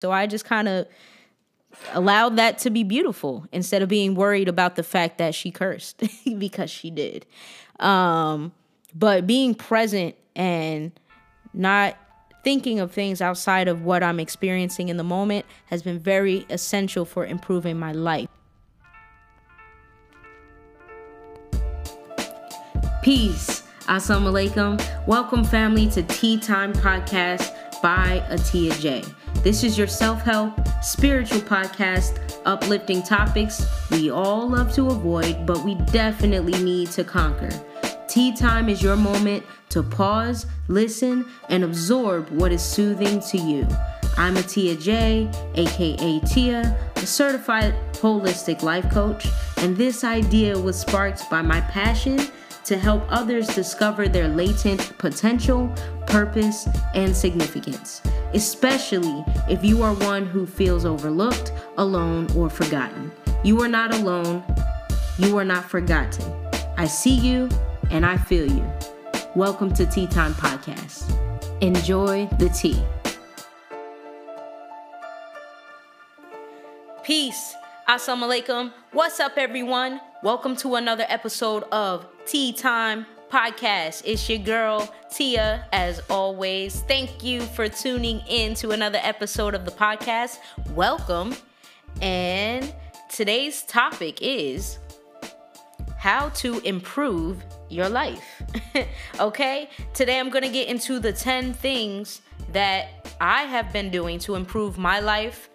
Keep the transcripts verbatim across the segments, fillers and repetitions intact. So I just kind of allowed that to be beautiful instead of being worried about the fact that she cursed because she did. Um, but being present and not thinking of things outside of what I'm experiencing in the moment has been very essential for improving my life. Peace. Assalamualaikum. Welcome, family, to Tea Time Podcast by Atiyah J. This is your self-help, spiritual podcast, uplifting topics we all love to avoid, but we definitely need to conquer. Tea time is your moment to pause, listen, and absorb what is soothing to you. I'm Atiyah J, aka Tia, a certified holistic life coach, and this idea was sparked by my passion to help others discover their latent potential, purpose, and significance, especially if you are one who feels overlooked, alone, or forgotten. You are not alone. You are not forgotten. I see you and I feel you. Welcome to Tea Time Podcast. Enjoy the tea. Peace. Assalamualaikum. What's up, everyone? Welcome to another episode of Tea Time Podcast. It's your girl, Tia, as always. Thank you for tuning in to another episode of the podcast. Welcome. And today's topic is how to improve your life. Okay? Today I'm going to get into the ten things that I have been doing to improve my life.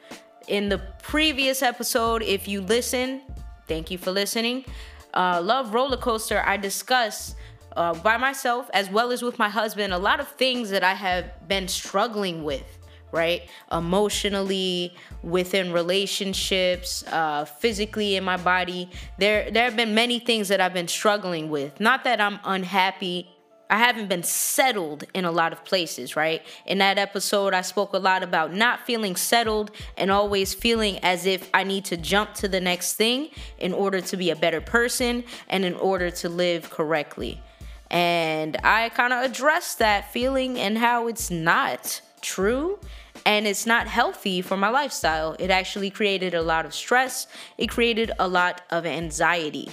In the previous episode, if you listen, thank you for listening. Uh, Love Roller Coaster, I discuss uh, by myself as well as with my husband a lot of things that I have been struggling with, right? Emotionally, within relationships, uh, physically in my body. There, there have been many things that I've been struggling with. Not that I'm unhappy. I haven't been settled in a lot of places, right? In that episode, I spoke a lot about not feeling settled and always feeling as if I need to jump to the next thing in order to be a better person and in order to live correctly. And I kind of addressed that feeling and how it's not true and it's not healthy for my lifestyle. It actually created a lot of stress. It created a lot of anxiety.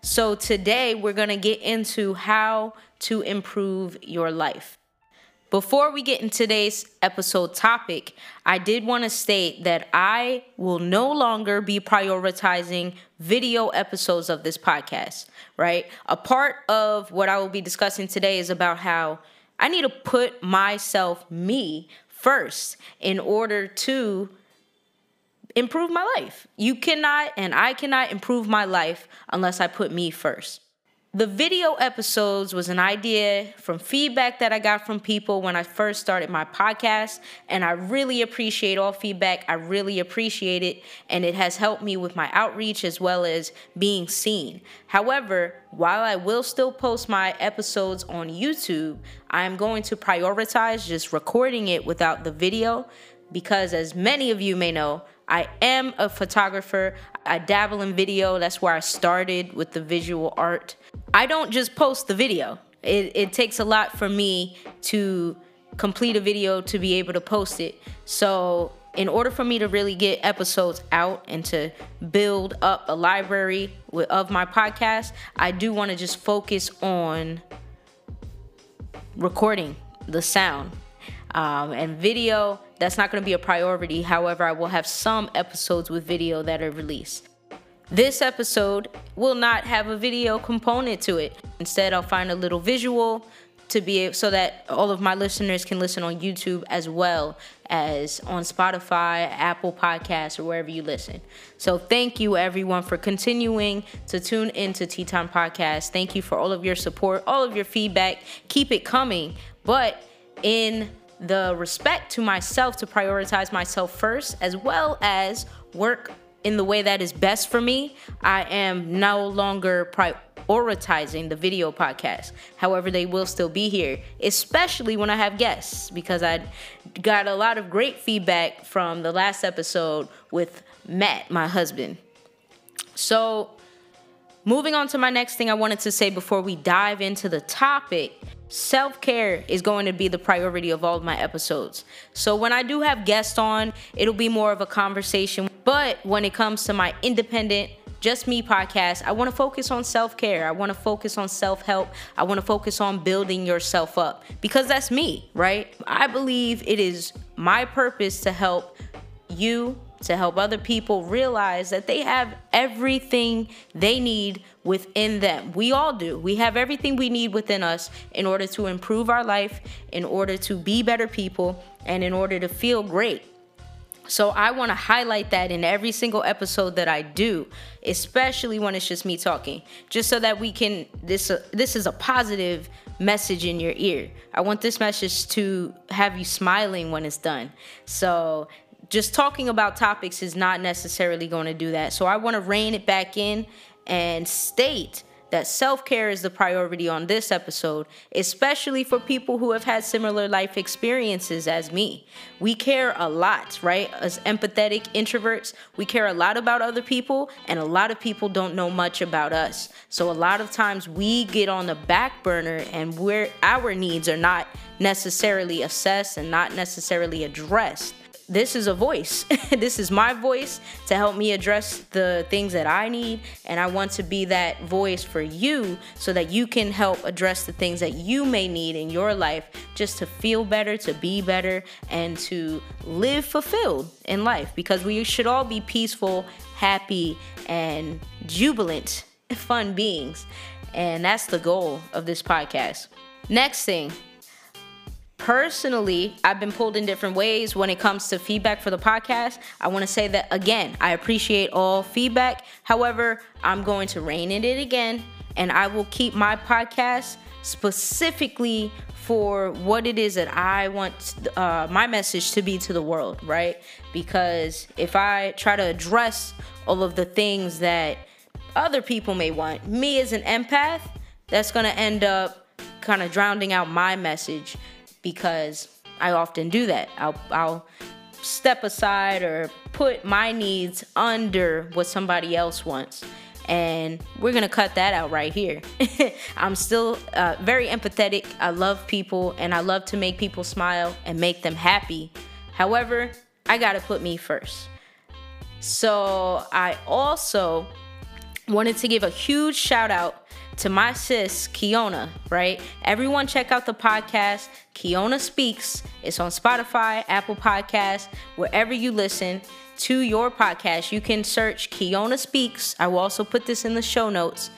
So today we're going to get into how to improve your life. Before we get into today's episode topic, I did want to state that I will no longer be prioritizing video episodes of this podcast, right? A part of what I will be discussing today is about how I need to put myself, me, first in order to improve my life. You cannot, and I cannot improve my life unless I put me first. The video episodes was an idea from feedback that I got from people when I first started my podcast, and I really appreciate all feedback. I really appreciate it, and it has helped me with my outreach as well as being seen. However, while I will still post my episodes on YouTube, I'm going to prioritize just recording it without the video because, as many of you may know, I am a photographer. I dabble in video. That's where I started with the visual art. I don't just post the video. It, it takes a lot for me to complete a video to be able to post it. So in order for me to really get episodes out and to build up a library with, of my podcast, I do want to just focus on recording the sound um, and video. That's not going to be a priority. However, I will have some episodes with video that are released. This episode will not have a video component to it. Instead, I'll find a little visual to be so that all of my listeners can listen on YouTube as well as on Spotify, Apple Podcasts, or wherever you listen. So thank you, everyone, for continuing to tune into Tea Time Podcast. Thank you for all of your support, all of your feedback. Keep it coming. But in the respect to myself, to prioritize myself first, as well as work in the way that is best for me, I am no longer prioritizing the video podcast. However, they will still be here, especially when I have guests, because I got a lot of great feedback from the last episode with Matt, my husband. So moving on to my next thing I wanted to say before we dive into the topic Self-care is going to be the priority of all of my episodes. So when I do have guests on, it'll be more of a conversation. But when it comes to my independent, just me podcast, I want to focus on self-care. I want to focus on self-help. I want to focus on building yourself up because that's me, right? I believe it is my purpose to help you, to help other people realize that they have everything they need within them. We all do. We have everything we need within us in order to improve our life, in order to be better people, and in order to feel great. So I want to highlight that in every single episode that I do, especially when it's just me talking, just so that we can, this uh, this is a positive message in your ear. I want this message to have you smiling when it's done. So just talking about topics is not necessarily going to do that. So I want to rein it back in and state that self-care is the priority on this episode, especially for people who have had similar life experiences as me. We care a lot, right? As empathetic introverts, we care a lot about other people, and a lot of people don't know much about us. So a lot of times we get on the back burner and we're, our needs are not necessarily assessed and not necessarily addressed. This is a voice. This is my voice to help me address the things that I need. And I want to be that voice for you so that you can help address the things that you may need in your life just to feel better, to be better, and to live fulfilled in life. Because we should all be peaceful, happy, and jubilant, fun beings. And that's the goal of this podcast. Next thing. Personally, I've been pulled in different ways when it comes to feedback for the podcast. I want to say that again, I appreciate all feedback. However, I'm going to rein in it again, and I will keep my podcast specifically for what it is that I want uh, my message to be to the world, right? Because if I try to address all of the things that other people may want, me as an empath, that's going to end up kind of drowning out my message. Because I often do that. I'll, I'll step aside or put my needs under what somebody else wants. And we're going to cut that out right here. I'm still uh, very empathetic. I love people and I love to make people smile and make them happy. However, I got to put me first. So I also wanted to give a huge shout out to my sis, Keyona, right? Everyone check out the podcast, Keyona Speaks. It's on Spotify, Apple Podcasts, wherever you listen to your podcast. You can search Keyona Speaks. I will also put this in the show notes.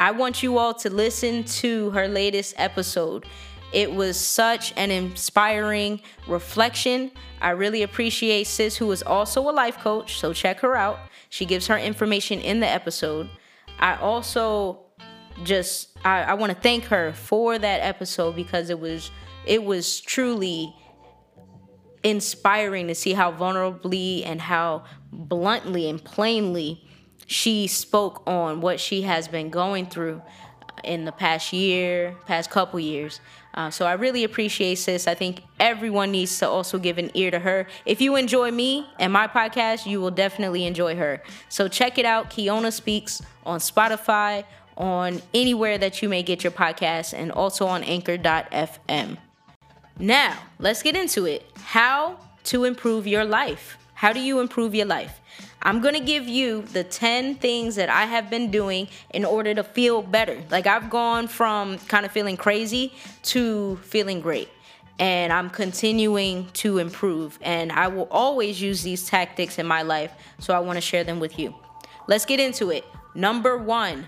I want you all to listen to her latest episode. It was such an inspiring reflection. I really appreciate sis, who is also a life coach, so check her out. She gives her information in the episode. I also... Just, I, I want to thank her for that episode because it was, it was truly inspiring to see how vulnerably and how bluntly and plainly she spoke on what she has been going through in the past year, past couple years. Uh, so I really appreciate sis. I think everyone needs to also give an ear to her. If you enjoy me and my podcast, you will definitely enjoy her. So check it out. Keyona Speaks on Spotify, on anywhere that you may get your podcasts, and also on anchor dot f m. Now, let's get into it. How to improve your life. How do you improve your life? I'm going to give you the ten things that I have been doing in order to feel better. Like I've gone from kind of feeling crazy to feeling great. And I'm continuing to improve. And I will always use these tactics in my life. So I want to share them with you. Let's get into it. Number one.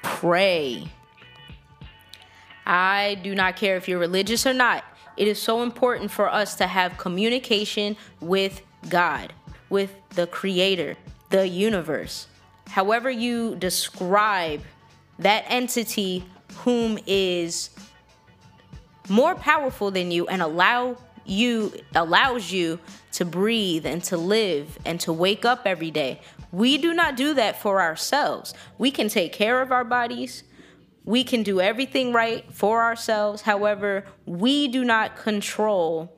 Pray. I do not care if you're religious or not. It is so important for us to have communication with God, with the Creator, the universe. However you describe that entity whom is more powerful than you and allow you allows you to breathe and to live and to wake up every day. We do not do that for ourselves. We can take care of our bodies. We can do everything right for ourselves. However, we do not control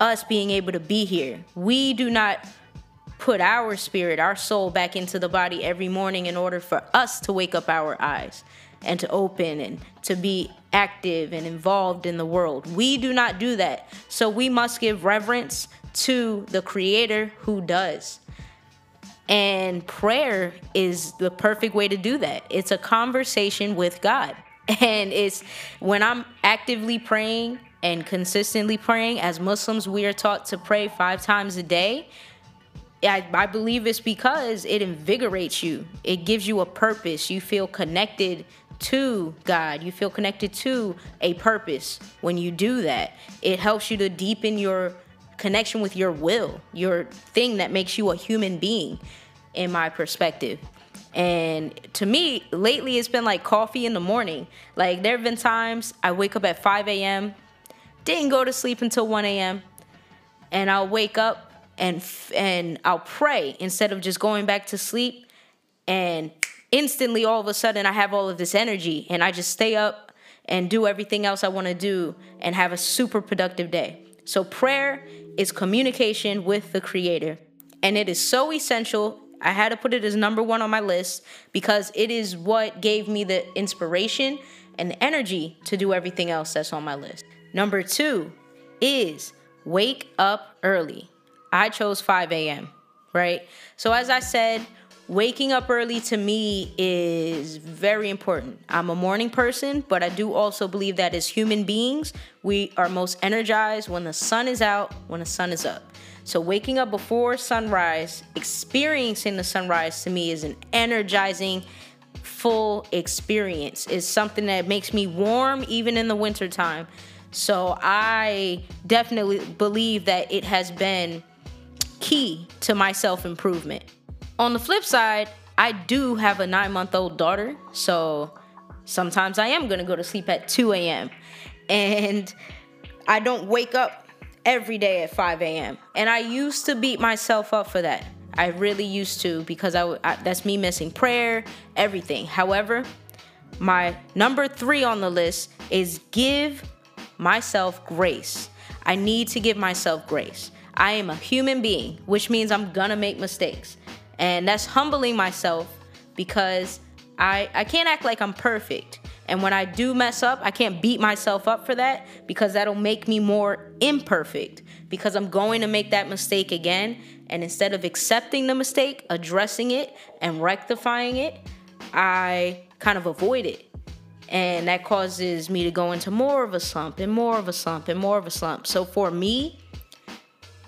us being able to be here. We do not put our spirit, our soul back into the body every morning in order for us to wake up our eyes and to open and to be active and involved in the world. We do not do that. So we must give reverence to the Creator who does. And prayer is the perfect way to do that. It's a conversation with God. And it's when I'm actively praying and consistently praying, as Muslims, we are taught to pray five times a day. I, I believe it's because it invigorates you. It gives you a purpose. You feel connected to God. You feel connected to a purpose when you do that. It helps you to deepen your connection with your will, your thing that makes you a human being, in my perspective. And to me, lately, it's been like coffee in the morning. Like, there have been times I wake up at five a.m., didn't go to sleep until one a.m., and I'll wake up and and I'll pray instead of just going back to sleep. And instantly, all of a sudden, I have all of this energy, and I just stay up and do everything else I want to do and have a super productive day. So prayer is communication with the Creator, and it is so essential. I had to put it as number one on my list because it is what gave me the inspiration and the energy to do everything else that's on my list. Number two is wake up early. I chose five a.m., right? So as I said, waking up early to me is very important. I'm a morning person, but I do also believe that as human beings, we are most energized when the sun is out, when the sun is up. So waking up before sunrise, experiencing the sunrise to me is an energizing, full experience. It's something that makes me warm even in the wintertime. So I definitely believe that it has been key to my self-improvement. On the flip side, I do have a nine-month-old daughter, so sometimes I am going to go to sleep at two a.m., and I don't wake up every day at five a.m., and I used to beat myself up for that. I really used to, because I, I, that's me missing prayer, everything. However, my number three on the list is give myself grace. I need to give myself grace. I am a human being, which means I'm going to make mistakes. And that's humbling myself because I, I can't act like I'm perfect. And when I do mess up, I can't beat myself up for that because that'll make me more imperfect because I'm going to make that mistake again. And instead of accepting the mistake, addressing it, and rectifying it, I kind of avoid it. And that causes me to go into more of a slump and more of a slump and more of a slump. So for me,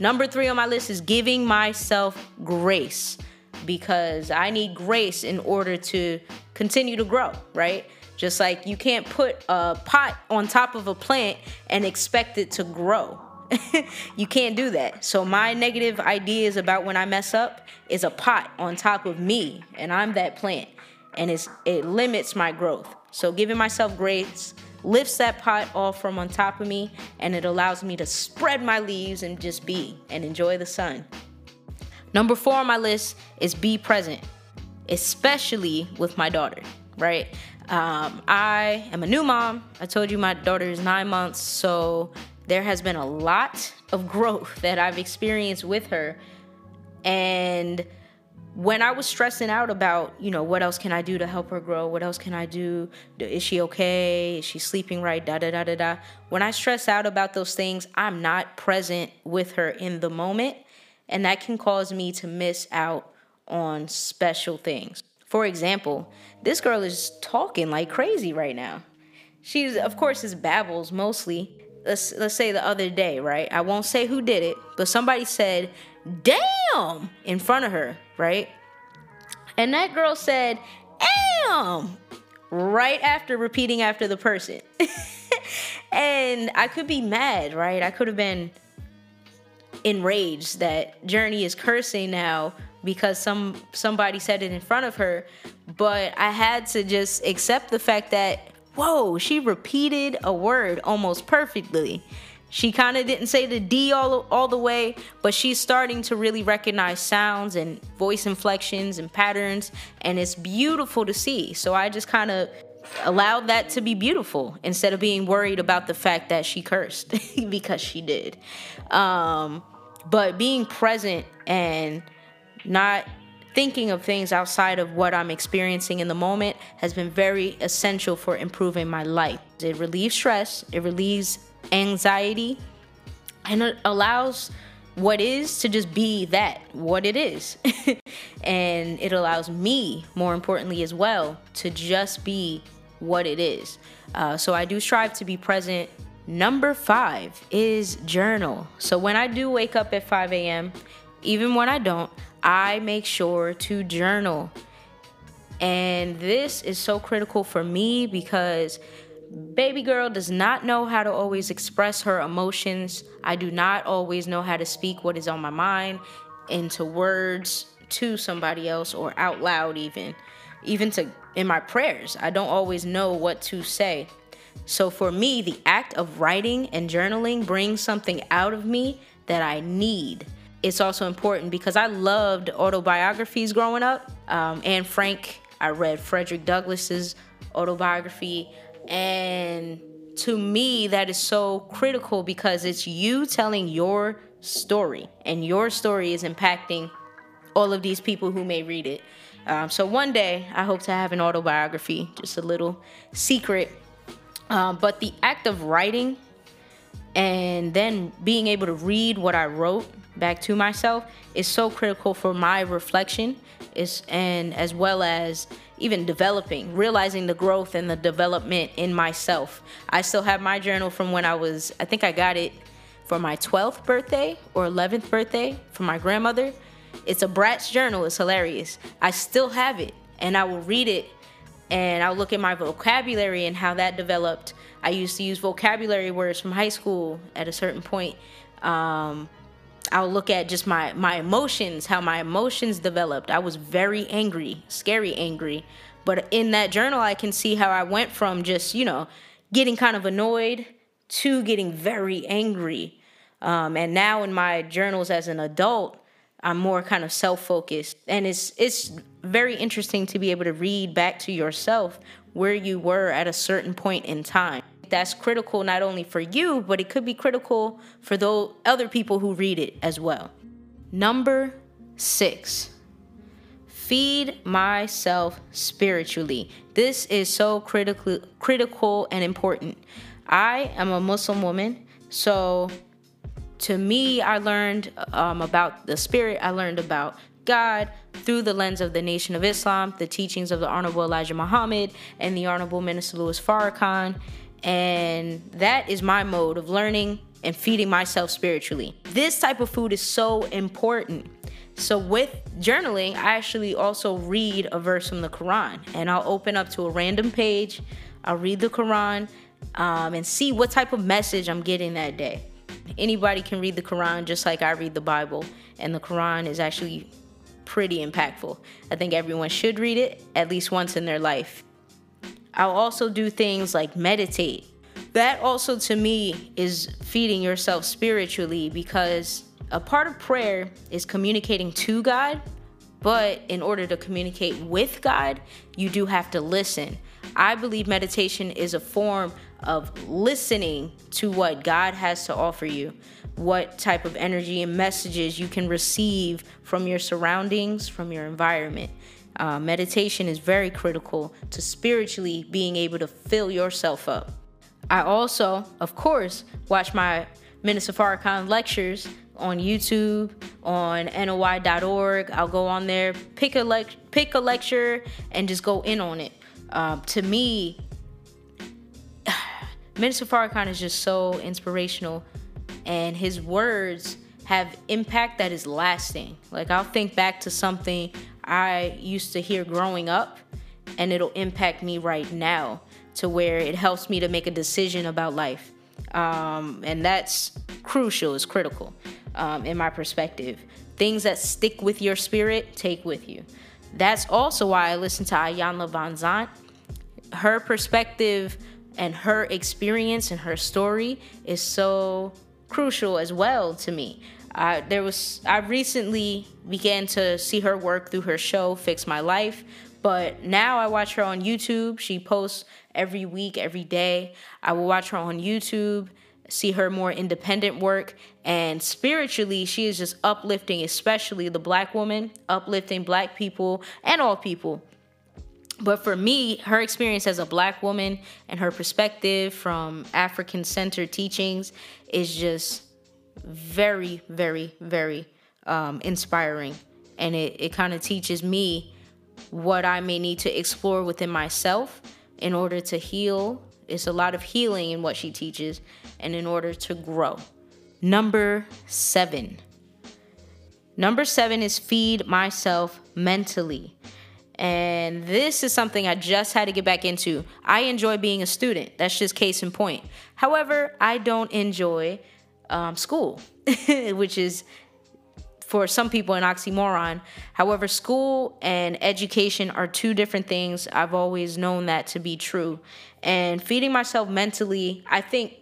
number three on my list is giving myself grace, because I need grace in order to continue to grow, right? Just like you can't put a pot on top of a plant and expect it to grow. You can't do that. So my negative ideas about when I mess up is a pot on top of me, and I'm that plant, and it's, it limits my growth. So giving myself grace lifts that pot off from on top of me, and it allows me to spread my leaves and just be and enjoy the sun. Number four on my list is be present, especially with my daughter, right? Um, I am a new mom. I told you my daughter is nine months, so there has been a lot of growth that I've experienced with her. And when I was stressing out about, you know, what else can I do to help her grow? What else can I do? Is she okay? Is she sleeping right? Da, da, da, da, da. When I stress out about those things, I'm not present with her in the moment. And that can cause me to miss out on special things. For example, this girl is talking like crazy right now. She's, of course, is babbles mostly. Let's, let's say the other day, right? I won't say who did it, but somebody said, damn, in front of her, right? And that girl said, damn, right after repeating after the person. And I could be mad, right? I could have been enraged that Journey is cursing now because some somebody said it in front of her. But I had to just accept the fact that, whoa, she repeated a word almost perfectly. She kind of didn't say the D all, all the way, but she's starting to really recognize sounds and voice inflections and patterns, and it's beautiful to see. So I just kind of allowed that to be beautiful instead of being worried about the fact that she cursed because she did. Um, but being present and not thinking of things outside of what I'm experiencing in the moment has been very essential for improving my life. It relieves stress, it relieves anxiety, and it allows what is to just be that, what it is. And it allows me, more importantly as well, to just be what it is. Uh, so I do strive to be present. Number five is journal. So when I do wake up at five a.m., even when I don't, I make sure to journal. And this is so critical for me because baby girl does not know how to always express her emotions. I do not always know how to speak what is on my mind into words to somebody else or out loud even. Even to in my prayers, I don't always know what to say. So for me, the act of writing and journaling brings something out of me that I need. It's also important because I loved autobiographies growing up. Um, Anne Frank, I read Frederick Douglass's autobiography. And to me, that is so critical because it's you telling your story, and your story is impacting all of these people who may read it. Um, so one day, I hope to have an autobiography, just a little secret. Um, but the act of writing and then being able to read what I wrote back to myself is so critical for my reflection, is and as well as even developing, realizing the growth and the development in myself. I still have my journal from when I was, I think I got it for my twelfth birthday or eleventh birthday from my grandmother. It's a Bratz journal. It's hilarious. I still have it, and I will read it, and I'll look at my vocabulary and how that developed. I used to use vocabulary words from high school at a certain point. Um, I'll look at just my, my emotions, how my emotions developed. I was very angry, scary angry. But in that journal, I can see how I went from just, you know, getting kind of annoyed to getting very angry. Um, and now in my journals as an adult, I'm more kind of self-focused. And it's it's very interesting to be able to read back to yourself where you were at a certain point in time. That's critical not only for you, but it could be critical for those other people who read it as well. Number six, feed myself spiritually. This is so critical, critical and important. I am a Muslim woman, so to me, I learned um, about the spirit. I learned about God through the lens of the Nation of Islam, the teachings of the Honorable Elijah Muhammad, and the Honorable Minister Louis Farrakhan. And that is my mode of learning and feeding myself spiritually. This type of food is so important. So with journaling, I actually also read a verse from the Quran. And I'll open up to a random page. I'll read the Quran um, and see what type of message I'm getting that day. Anybody can read the Quran just like I read the Bible. And the Quran is actually pretty impactful. I think everyone should read it at least once in their life. I'll also do things like meditate. That also to me is feeding yourself spiritually because a part of prayer is communicating to God, but in order to communicate with God, you do have to listen. I believe meditation is a form of listening to what God has to offer you, what type of energy and messages you can receive from your surroundings, from your environment. Uh, meditation is very critical to spiritually being able to fill yourself up. I also, of course, watch my Minister Farrakhan lectures on YouTube, on N O I dot org. I'll go on there, pick a, le- pick a lecture, and just go in on it. Uh, to me, Minister Farrakhan is just so inspirational, and his words have impact that is lasting. Like, I'll think back to something I used to hear growing up, and it'll impact me right now to where it helps me to make a decision about life. Um, and that's crucial, it's critical um, in my perspective. Things that stick with your spirit, take with you. That's also why I listen to Ayanla Vanzant. Her perspective and her experience and her story is so crucial as well to me. Uh, there was I recently began to see her work through her show, Fix My Life, but now I watch her on YouTube. She posts every week, every day. I will watch her on YouTube, see her more independent work, and spiritually, she is just uplifting, especially the black woman, uplifting black people and all people. But for me, her experience as a black woman and her perspective from African-centered teachings is just very, very, very um, inspiring. And it, it kind of teaches me what I may need to explore within myself in order to heal. It's a lot of healing in what she teaches and in order to grow. Number seven. Number seven is feed myself mentally. And this is something I just had to get back into. I enjoy being a student. That's just case in point. However, I don't enjoy um, school, which is for some people an oxymoron. However, school and education are two different things. I've always known that to be true. And feeding myself mentally, I think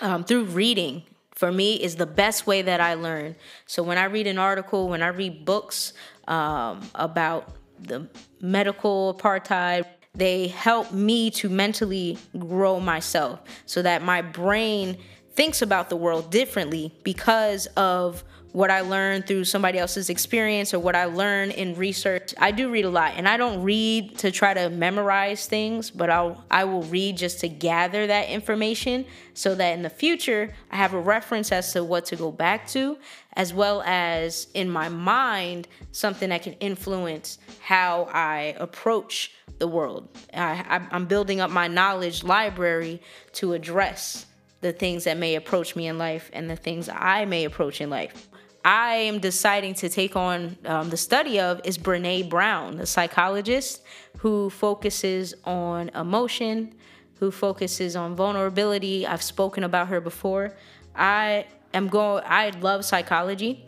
um, through reading, for me, is the best way that I learn. So when I read an article, when I read books um, about the medical apartheid, they help me to mentally grow myself so that my brain thinks about the world differently because of what I learned through somebody else's experience or what I learn in research. I do read a lot, and I don't read to try to memorize things, but I'll, I will read just to gather that information so that in the future I have a reference as to what to go back to, as well as in my mind, something that can influence how I approach the world. I, I'm building up my knowledge library to address the things that may approach me in life and the things I may approach in life. I am deciding to take on um, the study of is Brené Brown, a psychologist who focuses on emotion, who focuses on vulnerability. I've spoken about her before. I am going. I love psychology,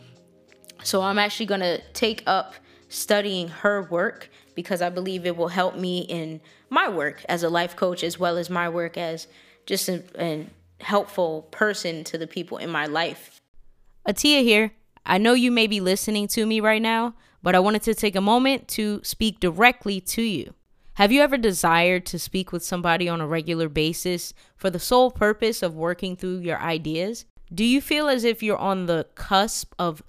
so I'm actually going to take up studying her work because I believe it will help me in my work as a life coach as well as my work as just an, an helpful person to the people in my life. Atiyah here. I know you may be listening to me right now, but I wanted to take a moment to speak directly to you. Have you ever desired to speak with somebody on a regular basis for the sole purpose of working through your ideas? Do you feel as if you're on the cusp of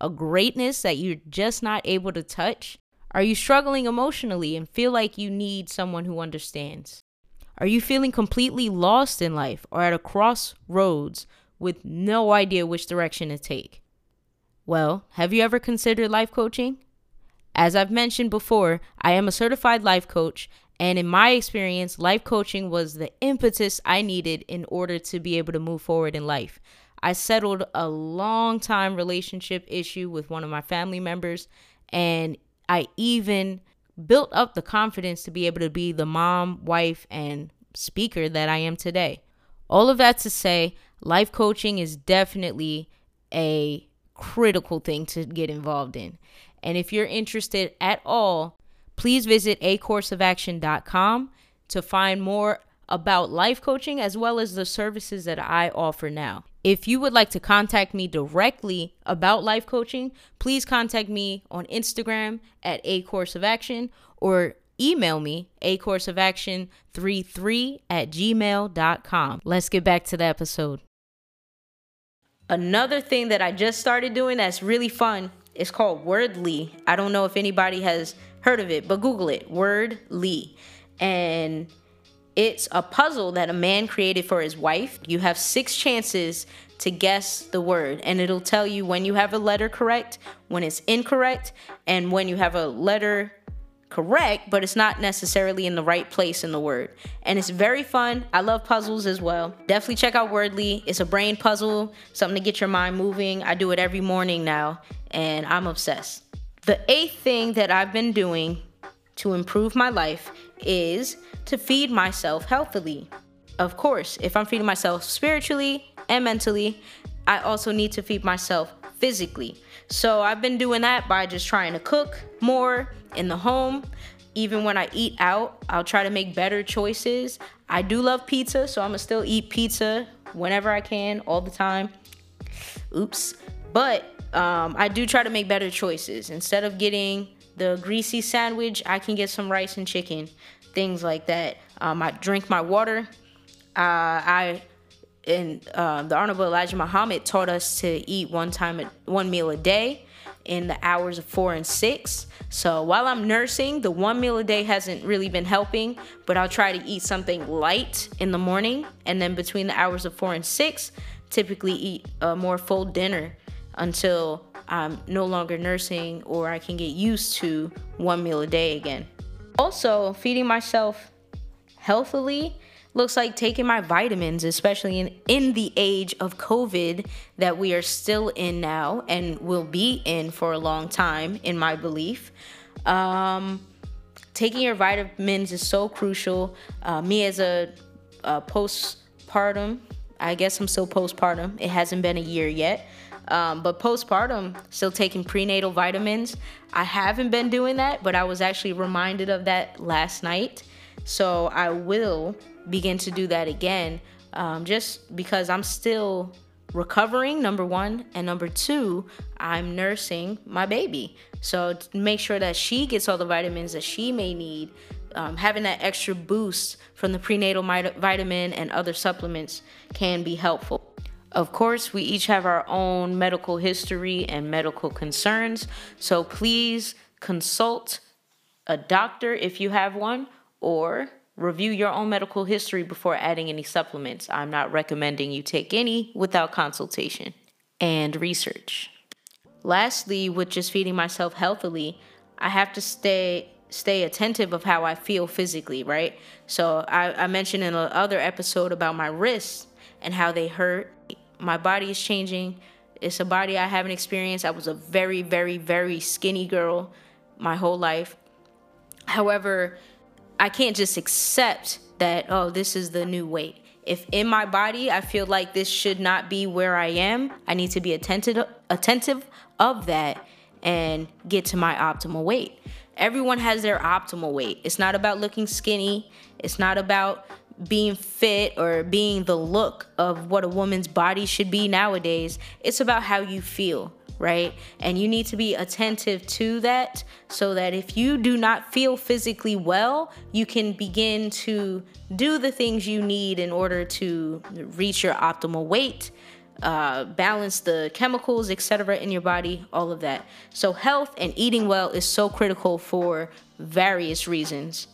a greatness that you're just not able to touch? Are you struggling emotionally and feel like you need someone who understands? Are you feeling completely lost in life or at a crossroads with no idea which direction to take? Well, have you ever considered life coaching? As I've mentioned before, I am a certified life coach, and in my experience, life coaching was the impetus I needed in order to be able to move forward in life. I settled a long-time relationship issue with one of my family members, and I even built up the confidence to be able to be the mom, wife, and speaker that I am today. All of that to say, life coaching is definitely a critical thing to get involved in. And if you're interested at all, please visit a course of action dot com to find more about life coaching as well as the services that I offer now. If you would like to contact me directly about life coaching, please contact me on Instagram at A Course of Action or email me a course of action thirty-three at gmail dot com. Let's get back to the episode. Another thing that I just started doing that's really fun is called Wordly. I don't know if anybody has heard of it, but Google it, Wordly. And it's a puzzle that a man created for his wife. You have six chances to guess the word, and it'll tell you when you have a letter correct, when it's incorrect, and when you have a letter correct, but it's not necessarily in the right place in the word. And it's very fun. I love puzzles as well. Definitely check out Wordly. It's a brain puzzle, something to get your mind moving. I do it every morning now, and I'm obsessed. The eighth thing that I've been doing to improve my life is to feed myself healthily. Of course, if I'm feeding myself spiritually and mentally, I also need to feed myself physically. So I've been doing that by just trying to cook more in the home. Even when I eat out, I'll try to make better choices. I do love pizza, so I'm gonna still eat pizza whenever I can, all the time. Oops. But um, I do try to make better choices. Instead of getting the greasy sandwich, I can get some rice and chicken, things like that. Um, I drink my water. Uh, I and uh, the Honorable Elijah Muhammad taught us to eat one time, one meal a day. in the hours of four and six. So while I'm nursing, the one meal a day hasn't really been helping, but I'll try to eat something light in the morning. And then between the hours of four and six, typically eat a more full dinner until I'm no longer nursing or I can get used to one meal a day again. Also, feeding myself healthily looks like taking my vitamins, especially in, in the age of COVID that we are still in now and will be in for a long time, in my belief. Um, taking your vitamins is so crucial. Uh, me as a, a postpartum, I guess I'm still postpartum. It hasn't been a year yet. Um, but postpartum, still taking prenatal vitamins. I haven't been doing that, but I was actually reminded of that last night. So I will begin to do that again, um, just because I'm still recovering, number one. And number two, I'm nursing my baby. So to make sure that she gets all the vitamins that she may need, um, having that extra boost from the prenatal vitamin and other supplements can be helpful. Of course, we each have our own medical history and medical concerns, so please consult a doctor if you have one, or review your own medical history before adding any supplements. I'm not recommending you take any without consultation and research. Lastly, with just feeding myself healthily, I have to stay stay attentive of how I feel physically, right? So I, I mentioned in another episode about my wrists and how they hurt. My body is changing. It's a body I haven't experienced. I was a very, very, very skinny girl my whole life. However, I can't just accept that, oh, this is the new weight. If in my body I feel like this should not be where I am, I need to be attentive, attentive of that and get to my optimal weight. Everyone has their optimal weight. It's not about looking skinny. It's not about being fit or being the look of what a woman's body should be nowadays. It's about how you feel, right? And you need to be attentive to that so that if you do not feel physically well, you can begin to do the things you need in order to reach your optimal weight, uh, balance the chemicals, et cetera in your body, all of that. So health and eating well is so critical for various reasons.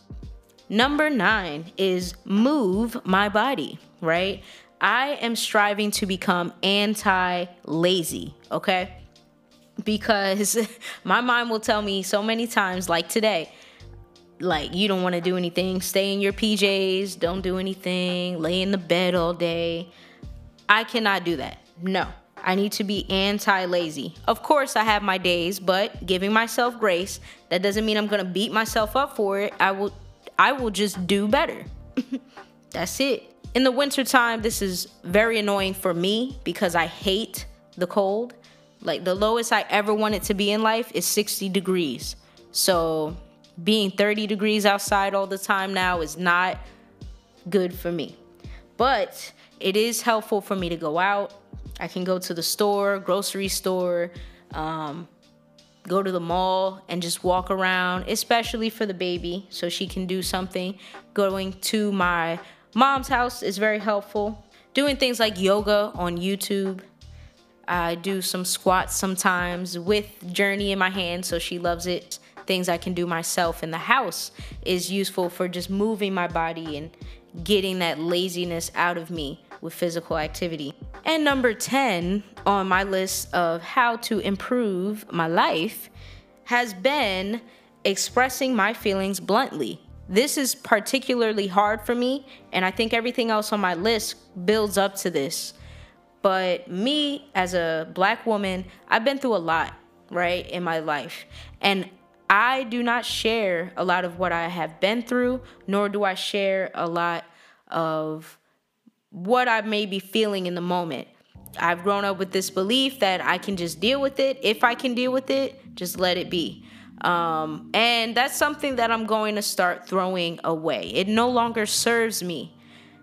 Number nine is move my body, right? I am striving to become anti-lazy, okay? Because my mind will tell me so many times, like today, like, you don't want to do anything. Stay in your P Js. Don't do anything. Lay in the bed all day. I cannot do that. No, I need to be anti-lazy. Of course, I have my days, but giving myself grace, that doesn't mean I'm going to beat myself up for it. I will... I will just do better. That's it. In the wintertime, this is very annoying for me because I hate the cold. Like, the lowest I ever wanted to be in life is sixty degrees. So being thirty degrees outside all the time now is not good for me. But it is helpful for me to go out. I can go to the store, grocery store, um, go to the mall and just walk around, especially for the baby, so she can do something. Going to my mom's house is very helpful. Doing things like yoga on YouTube. I do some squats sometimes with Journey in my hand, so she loves it. Things I can do myself in the house is useful for just moving my body and getting that laziness out of me with physical activity. And number ten on my list of how to improve my life has been expressing my feelings bluntly. This is particularly hard for me, and I think everything else on my list builds up to this. But me, as a Black woman, I've been through a lot, right, in my life. And I do not share a lot of what I have been through, nor do I share a lot of what I may be feeling in the moment. I've grown up with this belief that I can just deal with it. If I can deal with it, just let it be. Um, and that's something that I'm going to start throwing away. It no longer serves me.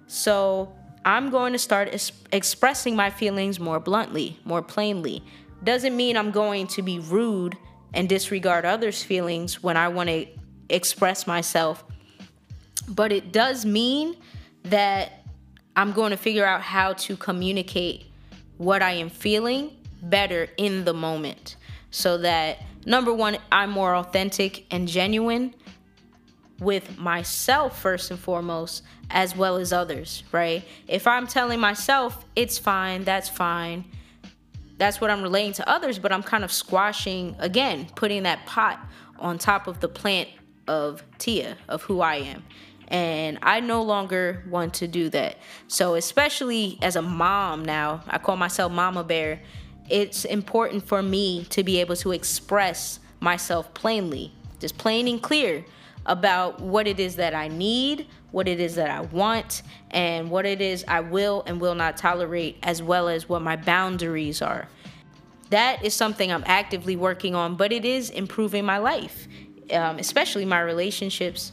So I'm going to start es- expressing my feelings more bluntly, more plainly. Doesn't mean I'm going to be rude and disregard others' feelings when I want to express myself. But it does mean that I'm going to figure out how to communicate what I am feeling better in the moment. so that, number one, I'm more authentic and genuine with myself first and foremost, as well as others, right? If I'm telling myself it's fine, that's fine, that's what I'm relating to others, but I'm kind of squashing, again, putting that pot on top of the plant of Tia, of who I am. And I no longer want to do that. So especially as a mom now, I call myself Mama Bear, it's important for me to be able to express myself plainly, just plain and clear about what it is that I need, what it is that I want, and what it is I will and will not tolerate, as well as what my boundaries are. That is something I'm actively working on, but it is improving my life, um, especially my relationships.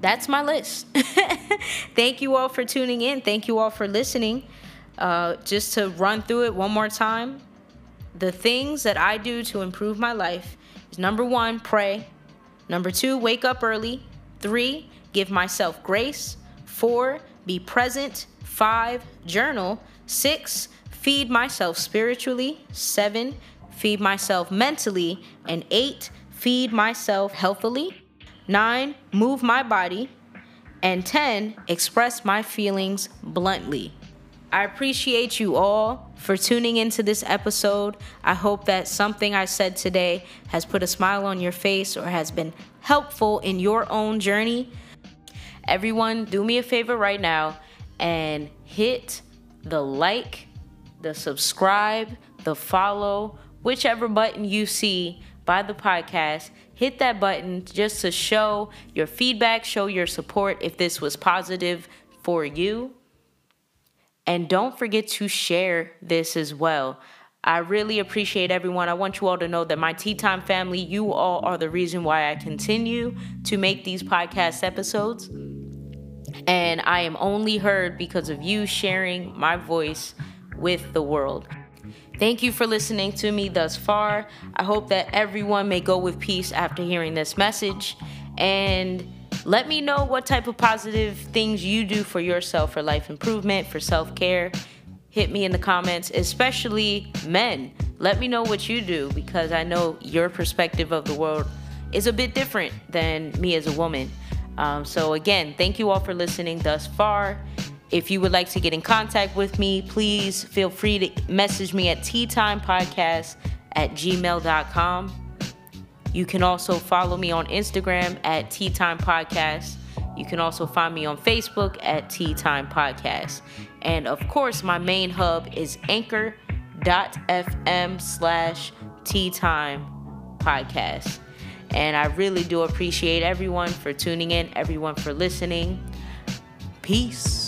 That's my list. Thank you all for tuning in. Thank you all for listening. Uh, just to run through it one more time, the things that I do to improve my life is, number one, pray. Number two, wake up early. Three, give myself grace. Four, be present. Five, journal. Six, feed myself spiritually. Seven, feed myself mentally. And eight, feed myself healthily. Nine, move my body. And ten, express my feelings bluntly. I appreciate you all for tuning into this episode. I hope that something I said today has put a smile on your face or has been helpful in your own journey. Everyone, do me a favor right now and hit the like, the subscribe, the follow, whichever button you see by the podcast. Hit that button just to show your feedback, show your support if this was positive for you. And don't forget to share this as well. I really appreciate everyone. I want you all to know that my Tea Time family, you all are the reason why I continue to make these podcast episodes. And I am only heard because of you sharing my voice with the world. Thank you for listening to me thus far. I hope that everyone may go with peace after hearing this message. And let me know what type of positive things you do for yourself, for life improvement, for self-care. Hit me in the comments, especially men. Let me know what you do, because I know your perspective of the world is a bit different than me as a woman. Um, so again, thank you all for listening thus far. If you would like to get in contact with me, please feel free to message me at teatimepodcast at gmail dot com. You can also follow me on Instagram at Tea Time Podcast. You can also find me on Facebook at Tea Time Podcast. And of course, my main hub is anchor.fm slash Tea Time Podcast. And I really do appreciate everyone for tuning in, everyone for listening. Peace.